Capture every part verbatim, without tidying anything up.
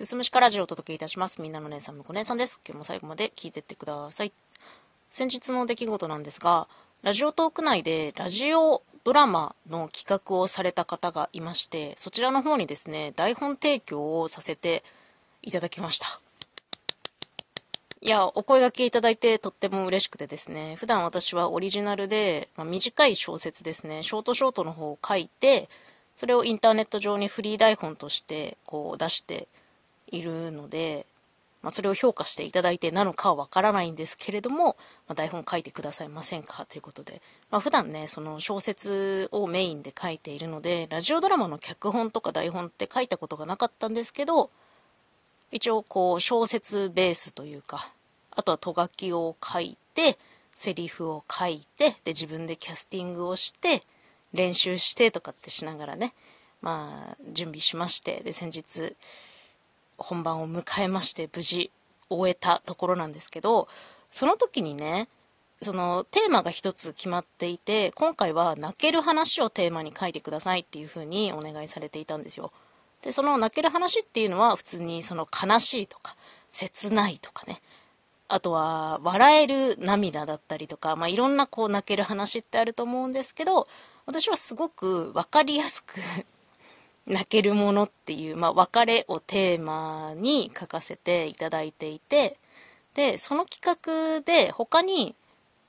すすむしかラジオをお届けいたします。みんなの姉さん、むこ姉さんです。今日も最後まで聞いてってください。先日の出来事なんですが、ラジオトーク内でラジオドラマの企画をされた方がいまして、そちらの方にですね、台本提供をさせていただきました。いや、お声掛けいただいてとっても嬉しくてですね、普段私はオリジナルで、まあ、短い小説ですね、ショートショートの方を書いて、それをインターネット上にフリー台本としてこう出しているので、まあ、それを評価していただいてなのかはわからないんですけれども、まあ、台本書いてくださいませんかということで、まあ、普段ね、その小説をメインで書いているので、ラジオドラマの脚本とか台本って書いたことがなかったんですけど、一応こう小説ベースというか、あとはと書きを書いて、セリフを書いて、で自分でキャスティングをして、練習してとかってしながらね、まあ準備しまして、で先日、本番を迎えまして無事終えたところなんですけど、その時にね、そのテーマが一つ決まっていて、今回は泣ける話をテーマに書いてくださいっていう風にお願いされていたんですよ。でその泣ける話っていうのは普通にその悲しいとか切ないとかね、あとは笑える涙だったりとか、まあ、いろんなこう泣ける話ってあると思うんですけど、私はすごく分かりやすく泣けるものっていう、まあ、別れをテーマに書かせていただいていて、でその企画で他に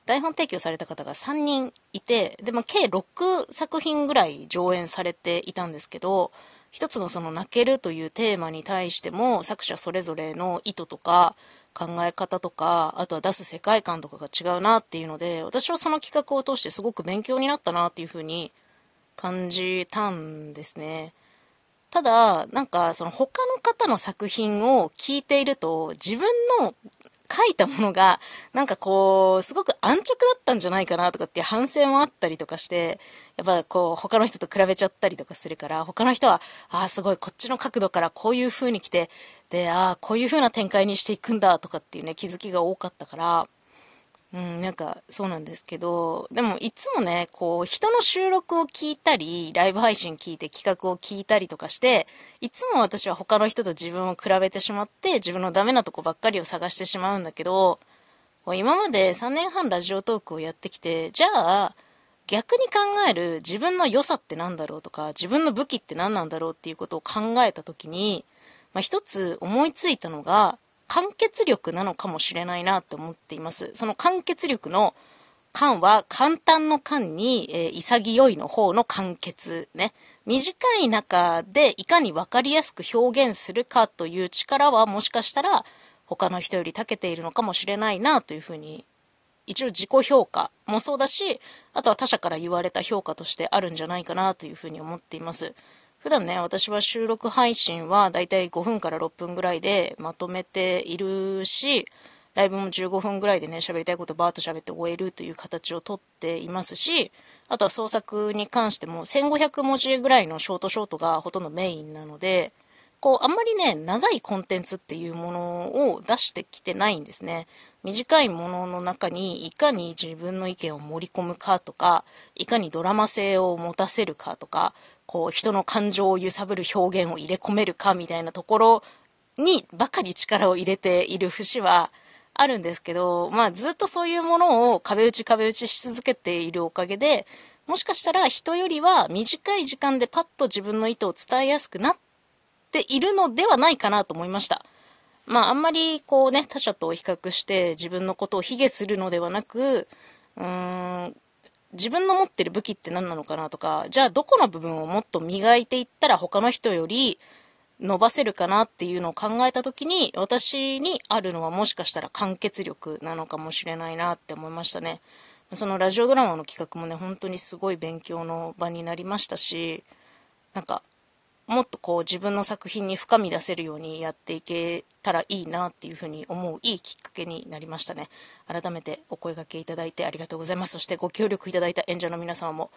台本提供された方がさんにんいて、で、まあ、計ろくさくひんぐらい上演されていたんですけど、一つのその泣けるというテーマに対しても作者それぞれの意図とか考え方とか、あとは出す世界観とかが違うなっていうので、私はその企画を通してすごく勉強になったなっていうふうに感じたんですね。ただ、なんかその他の方の作品を聞いていると、自分の書いたものがなんかこうすごく安直だったんじゃないかなとかっていう反省もあったりとかして、やっぱこう他の人と比べちゃったりとかするから、他の人はあーすごいこっちの角度からこういう風に来て、であーこういう風な展開にしていくんだとかっていうね、気づきが多かったから、うんなんかそうなんですけど、でもいつもねこう人の収録を聞いたりライブ配信聞いて企画を聞いたりとかして、いつも私は他の人と自分を比べてしまって自分のダメなとこばっかりを探してしまうんだけど、今までさんねんはんラジオトークをやってきて、じゃあ逆に考える自分の良さってなんだろうとか、自分の武器って何なんだろうっていうことを考えた時に、まあ、一つ思いついたのが完結力なのかもしれないなと思っています。その完結力の間は簡単の間に、えー、潔いの方の完結ね。短い中でいかに分かりやすく表現するかという力は、もしかしたら他の人より長けているのかもしれないなというふうに、一応自己評価もそうだし、あとは他者から言われた評価としてあるんじゃないかなというふうに思っています。普段ね、私は収録配信はだいたいごふんからろっぷんぐらいでまとめているし、ライブもじゅうごふんぐらいでね、喋りたいことバーッと喋って終えるという形をとっていますし、あとは創作に関してもせんごひゃくもじぐらいのショートショートがほとんどメインなので、こうあんまりね、長いコンテンツっていうものを出してきてないんですね。短いものの中にいかに自分の意見を盛り込むかとか、いかにドラマ性を持たせるかとか、こう人の感情を揺さぶる表現を入れ込めるかみたいなところにばかり力を入れている節はあるんですけど、まあずっとそういうものを壁打ち壁打ちし続けているおかげで、もしかしたら人よりは短い時間でパッと自分の意図を伝えやすくなっているのではないかなと思いました。まああんまりこうね、他者と比較して自分のことを卑下するのではなく、うーん自分の持ってる武器って何なのかなとか、じゃあどこの部分をもっと磨いていったら他の人より伸ばせるかなっていうのを考えたときに、私にあるのはもしかしたら完結力なのかもしれないなって思いましたね。そのラジオドラマの企画もね、本当にすごい勉強の場になりましたし、なんかもっとこう自分の作品に深み出せるようにやっていけたらいいなっていうふうに思ういいきっかけになりましたね。改めてお声掛けいただいてありがとうございます。そしてご協力いただいた演者の皆様も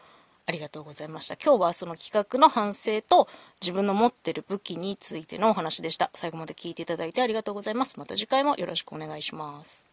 ありがとうございました。今日はその企画の反省と自分の持ってる武器についてのお話でした。最後まで聞いていただいてありがとうございます。また次回もよろしくお願いします。